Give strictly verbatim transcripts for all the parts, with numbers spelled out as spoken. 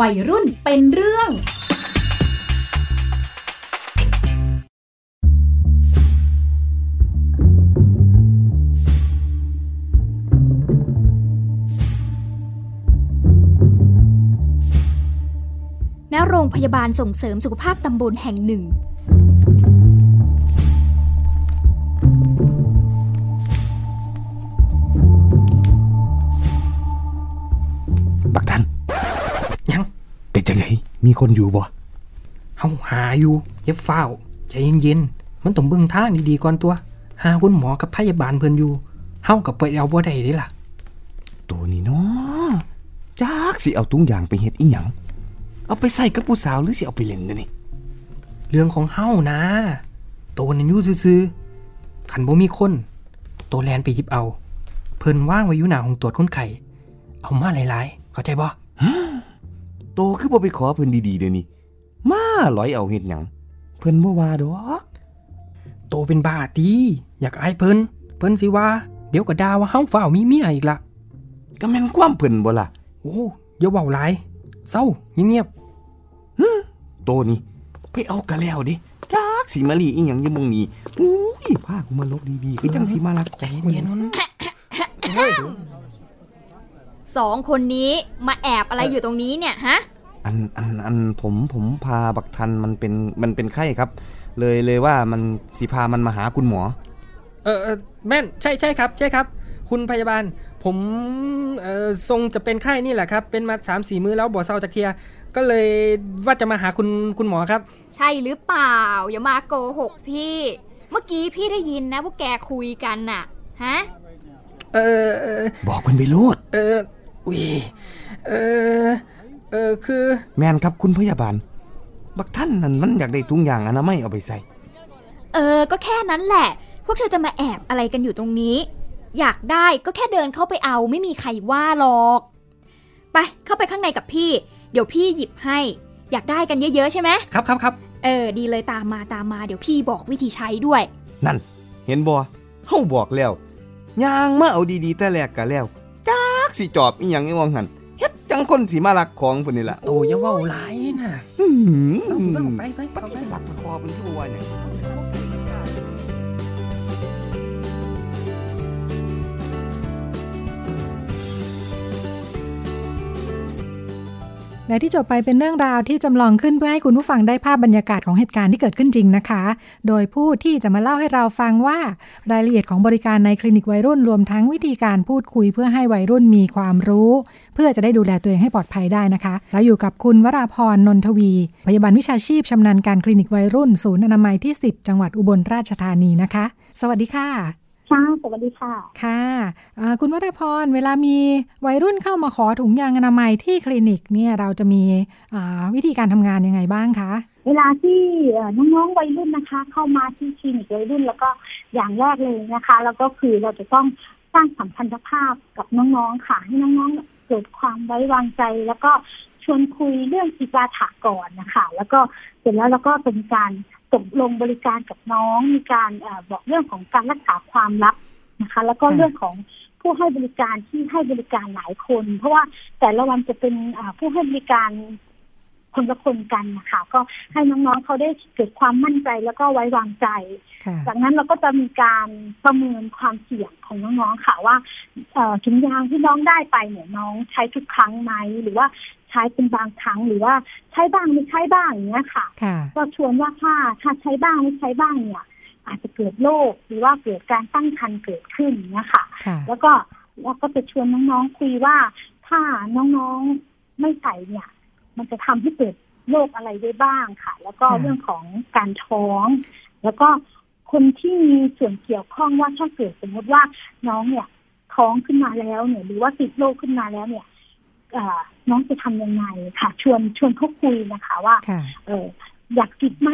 วัยรุ่นเป็นเรื่องณโรงพยาบาลส่งเสริมสุขภาพตำบลแห่งหนึ่งบักทันยังเป็นจังไดมีคนอยู่บ่เฮาหาอยู่เย็บฝ้าวใจเย็นๆมันต้องเบิ่งทางดีๆก่อนตัวหาคุณหมอกับพยาบาลเพิ่นอยู่เฮาก็ไปเอาบ่ได้เด้ล่ะตัวนี้น้อจักสิเอาตุ้งยางไปเฮ็ดอีหยังเอาไปใส่กับผู้สาวหรือสิเอาไปเล่นเด้อนี่เรื่องของเฮานะโตนั่นอยู่ซื่อๆคันบ่มีคนโตแลนไปหยิบเอาเพิ่นว่างไว้อยู่หน้าห้องตรวจคนไข้เอามาหลายๆเข้าใจบ่โตคือบ่ไปขอเพิ่นดีๆเด้อนี่มาลอยเอาเฮ็ดหยังเพิ่นบ่ว่าดอกโตเป็นบ้าติอยากอายเพิ่นเพิ่นสิว่าเดี๋ยวก็ด่าว่าเฮาฟ้าวมีเมียอีกล่ะก็แม่นความเพิ่นบ่ล่ะโอ้อย่าเว้าหลายเศร้าเงียบๆฮึโตนี่ไปเอากะแล้วดิจักสิมาลีอีหยังอยู่มงนี้อุ้ยพากูมาลกดีๆคือจังสิมาลักใจเย็นๆสองคนนี้มาแอบอะไรอยู่ตรงนี้เนี่ยฮะอันอันอันผมผมพาบักทันมันเป็นมันเป็นไข้ครับเลยเลยว่ามันสิพามันมาหาคุณหมอเออแม่นใช่ใช่ครับใช่ครับคุณพยาบาลผมเอ่อทรงจะเป็นไข้นี่แหละครับเป็นมา สามสี่ มื้อแล้วบ่เซาจักเที่ยก็เลยว่าจะมาหาคุณคุณหมอครับใช่หรือเปล่าอย่ามาโกหกพี่เมื่อกี้พี่ได้ยินนะพวกแกคุยกันน่ะฮะเออบอกมันไปรูดเอออุ๊ยเออเออคือแม่นครับคุณพยาบาลบักท่านนั่นมันอยากได้ถุงยางอนามัยเอาไปใส่เออก็แค่นั้นแหละพวกเธอจะมาแอบอะไรกันอยู่ตรงนี้อยากได้ก็แค่เดินเข้าไปเอาไม่มีใครว่าหรอกไปเข้าไปข้างในกับพี่เดี๋ยวพี่หยิบให้อยากได้กันเยอะๆใช่ไหมครับครับครับเออดีเลยตามมาตามมาเดี๋ยวพี่บอกวิธีใช้ด้วยนั่นเห็นบ่เฮาบอกแล้วยางมาเอาดีๆแต่แรกก็แล้วจักสิจอบอีหยังไอ้วงหั่นเฮ็ดจังคนสิมาลักของเพิ่นนี่ล่ะโตอย่าเว้าหลายน่ะอื้อต้องไปไปไปลักคอเพิ่นอยู่ว่าเนี่ยและที่จบไปเป็นเรื่องราวที่จำลองขึ้นเพื่อให้คุณผู้ฟังได้ภาพบรรยากาศของเหตุการณ์ที่เกิดขึ้นจริงนะคะโดยผู้ที่จะมาเล่าให้เราฟังว่ารายละเอียดของบริการในคลินิกวัยรุ่นรวมทั้งวิธีการพูดคุยเพื่อให้วัยรุ่นมีความรู้เพื่อจะได้ดูแลตัวเองให้ปลอดภัยได้นะคะเราอยู่กับคุณวราพร นนทวีพยาบาลวิชาชีพชำนาญการคลินิกวัยรุ่นศูนย์อนามัยที่สิบจังหวัดอุบลราชธานีนะคะสวัสดีค่ะค่ะสวัสดีค่ะค่ะคุณวราพรเวลามีวัยรุ่นเข้ามาขอถุงยางอนามัยที่คลินิกเนี่ยเราจะมีวิธีการทำงานยังไงบ้างคะเวลาที่น้องๆวัยรุ่นนะคะเข้ามาที่คลินิกวัยรุ่นแล้วก็อย่างแรกเลยนะคะแล้วก็คือเราจะต้องสร้างสัมพันธภาพกับน้องๆค่ะให้น้องๆเกิดความไว้วางใจแล้วก็ชวนคุยเรื่องจิตอาสาก่อนนะคะแล้วก็เสร็จแล้วเราก็เป็นการตกลงบริการกับน้องมีการบอกเรื่องของการรักษาความลับนะคะแล้วก็เรื่องของผู้ให้บริการที่ให้บริการหลายคนเพราะว่าแต่ละวันจะเป็นผู้ให้บริการคนละคนกันนะคะก็ให้น้องๆเขาได้เกิดความมั่นใจแล้วก็ไว้วางใจจากนั้นเราก็จะมีการประเมินความเสี่ยงของน้องๆค่ะว่าถุงยางที่น้องได้ไปเนี่ยน้องใช้ทุกครั้งไหมหรือว่าใช้เป็นบางครั้งหรือว่าใช้บ้างไม่ใช้บ้างอย่างเงี้ยค่ะก็ชวนว่าถ้าถ้าใช้บ้างไม่ใช้บ้างเนี่ยอาจจะเกิดโรคหรือว่าเกิดการตั้งครรภ์เกิดขึ้นเงี้ยค่ะแล้วก็เราก็จะชวนน้องๆคุยว่าถ้าน้องๆไม่ใส่เนี่ยมันจะทำให้เกิดโรคอะไรได้บ้างค่ะแล้วก็เรื่องของการท้องแล้วก็คนที่มีส่วนเกี่ยวข้องว่าถ้าเกิดสมมติว่าน้องเนี่ยท้องขึ้นมาแล้วเนี่ยหรือว่าติดโรคขึ้นมาแล้วเนี่ยน้องจะทำยังไงค่ะชวนชวนเขาคุยนะคะว่าเอออยากติดไหม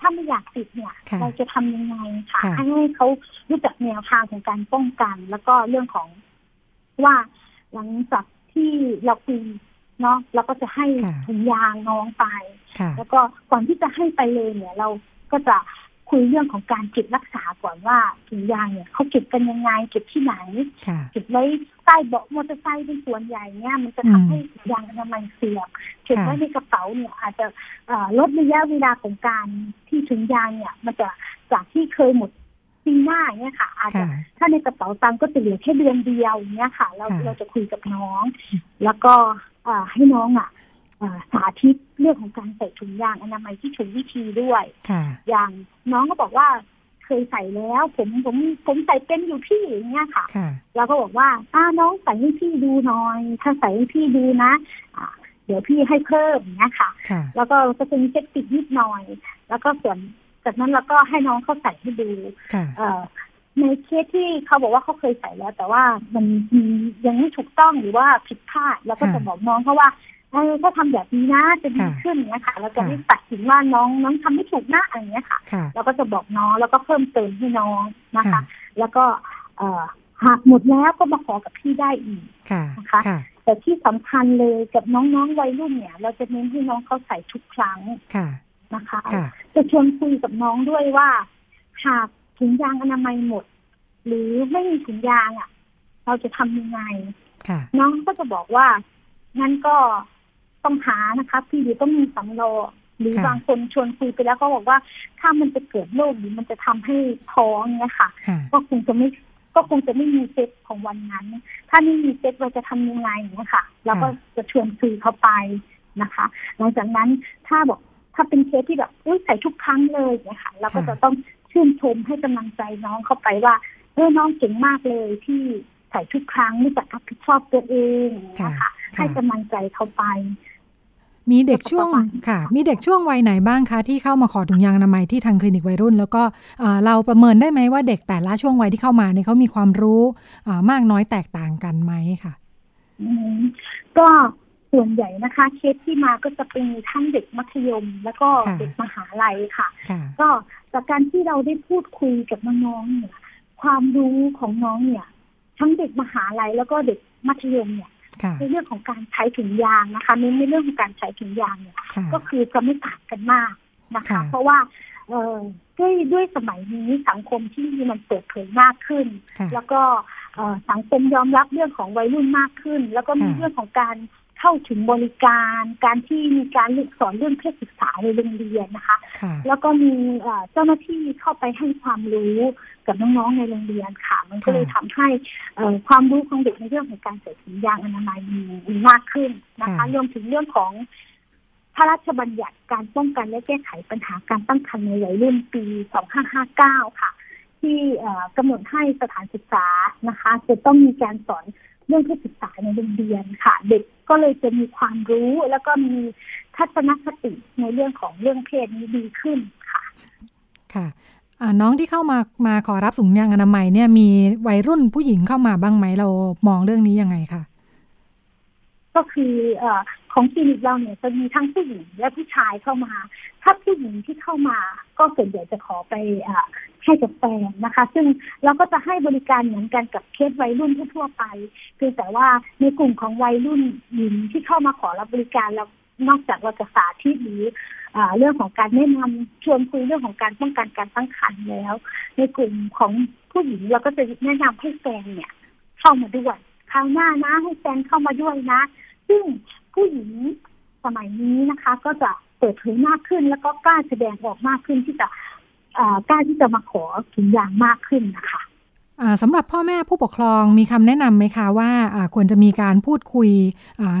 ถ้าไม่อยากติดเนี่ยเราจะทำยังไงค่ะให้เขารู้จักแนวทางของการป้องกันแล้วก็เรื่องของว่าหลังจากที่เราคุยเนาะเราก็จะให้ถุงยางน้องไปแล้วก็ก่อนที่จะให้ไปเลยเนี่ยเราก็จะ คุยเรื่องของการเก็บรักษาก่อนว่าถุงยางเนี่ยเขาเก็บกันยังไงเก็บที่ไหนเก็บไว้ใต้เบาะมอเตอร์ไซค์เป็นส่วนใหญ่เนี่ยมันจะทำให้ยางอนามัยเสื่อมเก็บไว้ในกระเป๋าเนี่ยอาจจะลดระยะเวลาของการที่ถุงยางเนี่ยมันจะจากที่เคยหมดปีหน้าเนี่ยค่ะอาจจะถ้าในกระเป๋าตังก็จะเหลือแค่เดือนเดียวเนี่ยค่ะเราเราจะคุยกับน้องแล้วก็ให้น้องอ่ะสาธิตเรื่องของการใส่ถุงยางอนามัยที่ถูกวิธีด้วยอย่างน้องก็บอกว่าเคยใส่แล้วผมผมผมใส่เป็นอยู่พี่อย่างเงี้ยค่ะเราก็บอกว่าอ้าน้องใส่ให้พี่ดูหน่อยถ้าใส่ให้พี่ดูนะเดี๋ยวพี่ให้เพิ่มเงี้ยค่ะแล้วก็จะเป็นเช็คติดนิดหน่อยแล้วก็ส่วนจากนั้นเราก็ให้น้องเขาใส่ให้ดูในเคสที่เขาบอกว่าเขาเคยใส่แล้วแต่ว่ามันยังไม่ถูกต้องหรือว่าผิดพลาดเราก็จะบอกน้องเขาว่าถ้าทำแบบนี้นะจะดีขึ้นนะคะเราจะไม่ตัดสินว่าน้องน้องทำไม่ถูกนะอะไรเงี้ยค่ะเราก็จะบอกน้องแล้วก็เพิ่มเติมให้น้องนะคะแล้วก็หากหมดแล้วก็มาขอกับพี่ได้อีกนะคะแต่ที่สำคัญเลยกับน้องๆวัยรุ่นเนี่ยเราจะเน้นให้น้องเขาใส่ทุกครั้งนะคะจะชวนคุยกับน้องด้วยว่าหากถุงยางอนามัยหมดหรือไม่มีถุงยางอ่ะเราจะทำยังไงน้องก็จะบอกว่างั้นก็ต้องหานะคะพี่หรือต้องมีสำรองหรือบางคนชวนคุยไปแล้วก็บอกว่าถ้ามันจะเกิดโรคหรือมันจะทำให้ท้องเนี่ยค่ะก็คงจะไม่ก็คงจะไม่มีเซตของวันนั้นถ้าไม่มีเซตเราจะทำยังไงเนี่ยค่ะแล้วก็จะชวนคุยเข้าไปนะคะหลังจากนั้นถ้าบอกถ้าเป็นเคสที่แบบอุ้ยใส่ทุกครั้งเลยเนี่ยค่ะเราก็จะต้องชื่นชมให้กำลังใจน้องเข้าไปว่าเออน้องเก่งมากเลยที่ใส่ทุกครั้งรู้จักรับผิดชอบตัวเองนะคะให้กำลังใจเข้าไปมีเด็กช่วงค่ะมีเด็กช่วงวัยไหนบ้างคะที่เข้ามาขอถุงยางอนามัยที่ทางคลินิกวัยรุ่นแล้วก็เราประเมินได้ไหมว่าเด็กแต่ละช่วงวัยที่เข้ามาเนี่ยเขามีความรู้มากน้อยแตกต่างกันไหมค่ะก็ส่วนใหญ่นะคะเคสที่มาก็จะเป็นทั้งเด็กมัธยมแล้วก็เด็กมหาลัยค่ะก็จากการที่เราได้พูดคุยกับน้องๆเนี่ยความรู้ของน้องเนี่ยทั้งเด็กมหาลัยแล้วก็เด็กมัธยมเนี่ยในเรื่องของการใช้ถุงยางนะคะในเรื่องของการใช้ถุงยางเนี่ยก็คือจะไม่ต่างกันมากนะคะเพราะว่าด้วยด้วยสมัยนี้สังคมที่มันเปิดเผยมากขึ้นแล้วก็สังคมยอมรับเรื่องของวัยรุ่นมากขึ้นแล้วก็มีเรื่องของการเข้าถึงบริการการที่มีการสอนเรื่องเพศศึกษาในโรงเรียนนะคะแล้วก็มีเจ้าหน้าที่เข้าไปให้ความรู้กับน้องๆในโรงเรียนค่ะมันก็เลยทำให้ความรู้ของเด็กในเรื่องของการใส่ถุงยางอนามัยมีมากขึ้นนะคะรวมถึงเรื่องของพระราชบัญญัติการป้องกันและแก้ไขปัญหาการตั้งครรภ์ในวัยรุ่นปีสองพันห้าร้อยห้าสิบเก้าค่ะที่กำหนดให้สถานศึกษานะคะจะต้องมีการสอนเรื่องเพศศึกษาในโรงเรียนค่ะเด็กก็เลยจะมีความรู้แล้วก็มีทัศนคติในเรื่องของเรื่องเพศนี้ดีขึ้นค่ะค่ะน้องที่เข้ามามาขอรับถุงยางอนามัยเนี่ยมีวัยรุ่นผู้หญิงเข้ามาบ้างไหมเรามองเรื่องนี้ยังไงคะก็คือของคลินิกเราเนี่ยจะมีทั้งผู้หญิงและผู้ชายเข้ามาถ้าผู้หญิงที่เข้ามาก็ส่วนใหญ่จะขอไปให้กับแฟนนะคะซึ่งเราก็จะให้บริการเหมือนกันกับเคสวัยรุ่นทั่วไปเพียงแต่ว่าในกลุ่มของวัยรุ่นหญิงที่เข้ามาขอรับบริการเรานอกจากเราจะสาธิตหรือเรื่องของการแนะนำชวนคุยเรื่องของการป้องกันการตั้งครรภ์แล้วในกลุ่มของผู้หญิงเราก็จะแนะนำให้แฟนเนี่ยเข้ามาด้วยคราวหน้านะให้แฟนเข้ามาด้วยนะซึ่งผู้หญิงสมัยนี้นะคะก็จะเปิดเผยมากขึ้นแล้วก็กล้าแสดงออกมากขึ้นที่จะกล้าที่จะมาขอถุงยางมากขึ้นนะคะสำหรับพ่อแม่ผู้ปกครองมีคำแนะนำไหมคะว่าควรจะมีการพูดคุย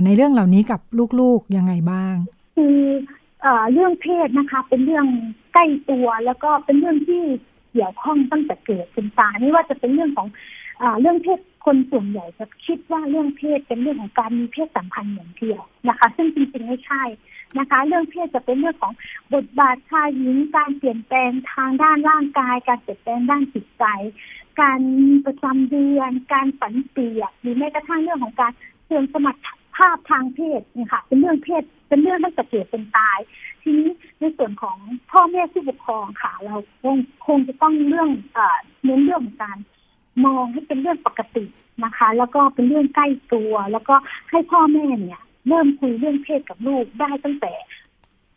ในเรื่องเหล่านี้กับลูกๆยังไงบ้างคือเรื่องเพศนะคะเป็นเรื่องใกล้ตัวแล้วก็เป็นเรื่องที่เกี่ยวข้องตั้งแต่เกิดจนตายไม่ว่าจะเป็นเรื่องของเรื่องเพศคนส่วนใหญ่จะคิดว่าเรื่องเพศเป็นเรื่องของการมีเพศสัมพันธ์อย่างเดียวนะคะซึ่งจริงๆไม่ใช่นะคะเรื่องเพศจะเป็นเรื่องของบทบาทชายหญิงการเปลี่ยนแปลงทางด้านร่างกายการเปลี่ยนแปลงด้านจิตใจการประจำเดือนการฝันเปียกหรือแม้กระทั่งเรื่องของการเสื่อมสมรรถภาพทางเพศนี่ค่ะเป็นเรื่องเพศเป็นเรื่องตั้งแต่เกิดเป็นตายทีนี้ในส่วนของพ่อแม่ผู้ปกครองค่ะเราคงจะต้องเรื่องเน้นเรื่องการมองให้เป็นเรื่องปกตินะคะแล้วก็เป็นเรื่องใกล้ตัวแล้วก็ให้พ่อแม่เนี่ยเริ่มคุยเรื่องเพศกับลูกได้ตั้งแต่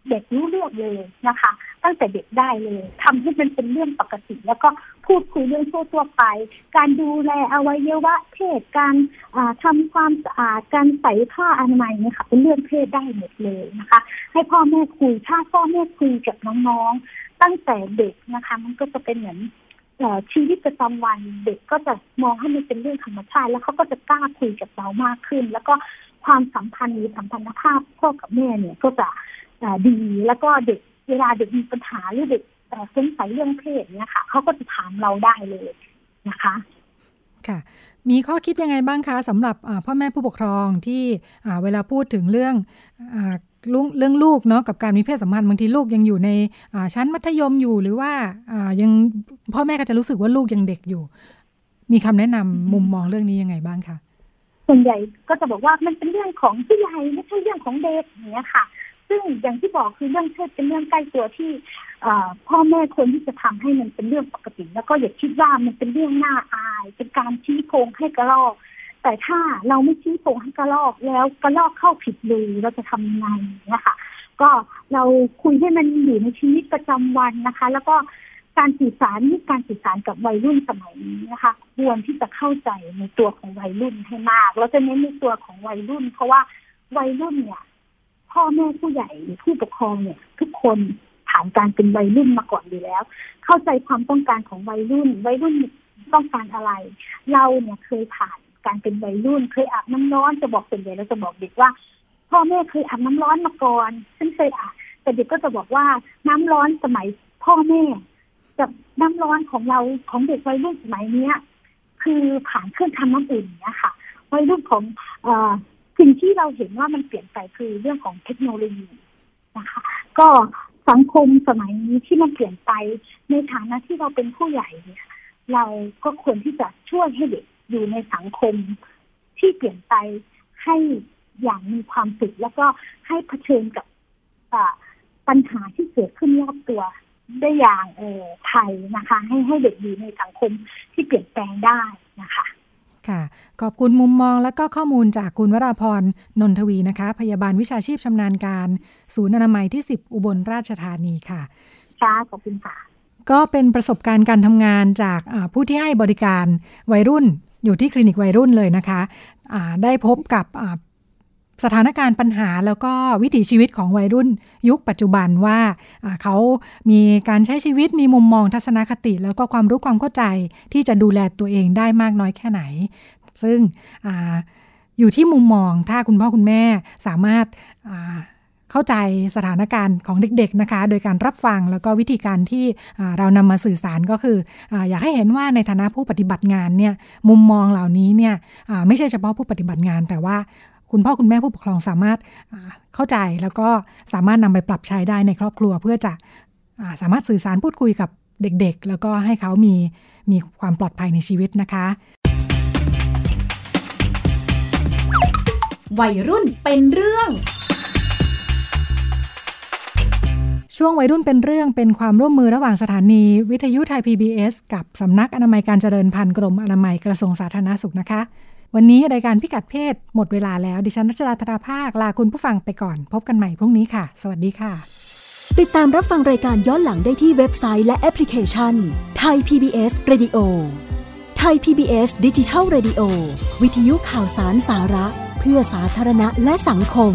เด็กรู้เรื่องเลยนะคะตั้งแต่เด็กได้เลยทำให้มันเป็นเรื่องปกติแล้วก็พูดคุยเรื่องทั่วๆไปการดูแลอวัยวะเพศการทำความสะอาดการใส่ผ้าอนามัยเนี่ยค่ะเป็นเรื่องเพศได้หมดเลยนะคะให้พ่อแม่คุยถ้าพ่อแม่คุยกับน้องๆตั้งแต่เด็กนะคะมันก็จะเป็นเหมือนชีวิตประจำวันเด็กก็จะมองให้มันเป็นเรื่องธรรมชาติแล้วเขาก็จะกล้าคุยกับเรามากขึ้นแล้วก็ความสัมพันธ์หรือสัมพันธภาพพ่อกับแม่เนี่ยก็จะดีแล้วก็เด็กเวลาเด็กมีปัญหาหรือเด็กสงสัยเรื่องเพศเนี่ยค่ะเขาก็จะถามเราได้เลยนะคะค่ะมีข้อคิดยังไงบ้างคะสำหรับพ่อแม่ผู้ปกครองที่เวลาพูดถึงเรื่องเรื่องลูกเนาะกับการมีเพศสัมพันธ์บางทีลูกยังอยู่ในชั้นมัธยมอยู่หรือว่ายังพ่อแม่ก็จะรู้สึกว่าลูกยังเด็กอยู่มีคำแนะนำมุมมองเรื่องนี้ยังไงบ้างคะส่วนใหญ่ก็จะบอกว่ามันเป็นเรื่องของผู้ใหญ่ไม่ใช่เรื่องของเด็กอย่างเงี้ยค่ะซึ่งอย่างที่บอกคือเรื่องเพศเป็นเรื่องใกล้ตัวที่พ่อแม่ควรที่จะทำให้มันเป็นเรื่องปกติแล้วก็อย่าคิดว่ามันเป็นเรื่องน่าอายเป็นการชี้โพงให้กระรอกแต่ถ้าเราไม่ชี้โพงให้กระรอกแล้วกระรอกเข้าผิดรูเราจะทำยังไงนะคะก็เราคุยให้มันอยู่ในชีวิตประจำวันนะคะแล้วก็การสื่อสารนี่การสื่อสารกับวัยรุ่นสมัยนี้นะคะควรที่จะเข้าใจในตัวของวัยรุ่นให้มากเราจะเน้นในตัวของวัยรุ่นเพราะว่าวัยรุ่นเนี่ยพ่อแม่ผู้ใหญ่ผู้ปกครองเนี่ยทุกคนผ่านการเป็นวัยรุ่นมาก่อนอยู่แล้วเข้าใจความต้องการของวัยรุ่นวัยรุ่นต้องการอะไรเราเนี่ยเคยผ่านการเป็นวัยรุ่นเคยอาบน้ำร้อนจะบอกเป็นเด็กแล้วจะบอกเด็กว่าพ่อแม่เคยอาบน้ำร้อนมาก่อนฉันเคยอาบแต่เด็กก็จะบอกว่าน้ำร้อนสมัยพ่อแม่กับน้ำร้อนของเราของเด็กวัยรุ่นสมัยนี้คือผ่านเครื่องทำน้ำอุ่นเนี่ยค่ะวัยรุ่นของสิ่งที่เราเห็นว่ามันเปลี่ยนไปคือเรื่องของเทคโนโลยีนะคะก็สังคมสมัยนี้ที่มันเปลี่ยนไปในฐานะที่เราเป็นผู้ใหญ่เนี่ยเราก็ควรที่จะช่วยให้เด็กอยู่ในสังคมที่เปลี่ยนไปให้อย่างมีความสุขแล้วก็ให้เผชิญกับปัญหาที่เกิดขึ้นรอบตัวได้อย่างเอ่อไทยนะคะให้ให้เด็กอยู่ในสังคมที่เปลี่ยนแปลงได้นะคะค่ะขอบคุณมุมมองและก็ข้อมูลจากคุณวราพรนนทวีนะคะพยาบาลวิชาชีพชำนาญการศูนย์อนามัยที่สิบอุบลราชธานีค่ะค่ะขอบคุณค่ะก็เป็นประสบการณ์การทำงานจากผู้ที่ให้บริการวัยรุ่นอยู่ที่คลินิกวัยรุ่นเลยนะคะได้พบกับสถานการณ์ปัญหาแล้วก็วิถีชีวิตของวัยรุ่นยุคปัจจุบันว่าเขามีการใช้ชีวิตมีมุมมองทัศนคติแล้วก็ความรู้ความเข้าใจที่จะดูแลตัวเองได้มากน้อยแค่ไหนซึ่ง อ, อยู่ที่มุมมองถ้าคุณพ่อคุณแม่สามารถเข้าใจสถานการณ์ของเด็กๆนะคะโดยการรับฟังแล้วก็วิธีการที่เรานำมาสื่อสารก็คืออยากให้เห็นว่าในฐานะผู้ปฏิบัติงานเนี่ยมุมมองเหล่านี้เนี่ยไม่ใช่เฉพาะผู้ปฏิบัติงานแต่ว่าคุณพ่อคุณแม่ผู้ปกครองสามารถเข้าใจแล้วก็สามารถนำไปปรับใช้ได้ในครอบครัวเพื่อจะสามารถสื่อสารพูดคุยกับเด็กๆแล้วก็ให้เขามีมีความปลอดภัยในชีวิตนะคะวัยรุ่นเป็นเรื่องช่วงวัยรุ่นเป็นเรื่องเป็นความร่วมมือระหว่างสถานีวิทยุไทย พี บี เอส กับสำนักอนามัยการเจริญพันธุ์กรมอนามัยกระทรวงสาธารณสุขนะคะวันนี้รายการพิกัดเพศหมดเวลาแล้วดิฉันรัชดาธราภาคลาคุณผู้ฟังไปก่อนพบกันใหม่พรุ่งนี้ค่ะสวัสดีค่ะติดตามรับฟังรายการย้อนหลังได้ที่เว็บไซต์และแอปพลิเคชัน Thai พี บี เอส Radio Thai พี บี เอส Digital Radio วิทยุข่าวสารสาระเพื่อสาธารณะและสังคม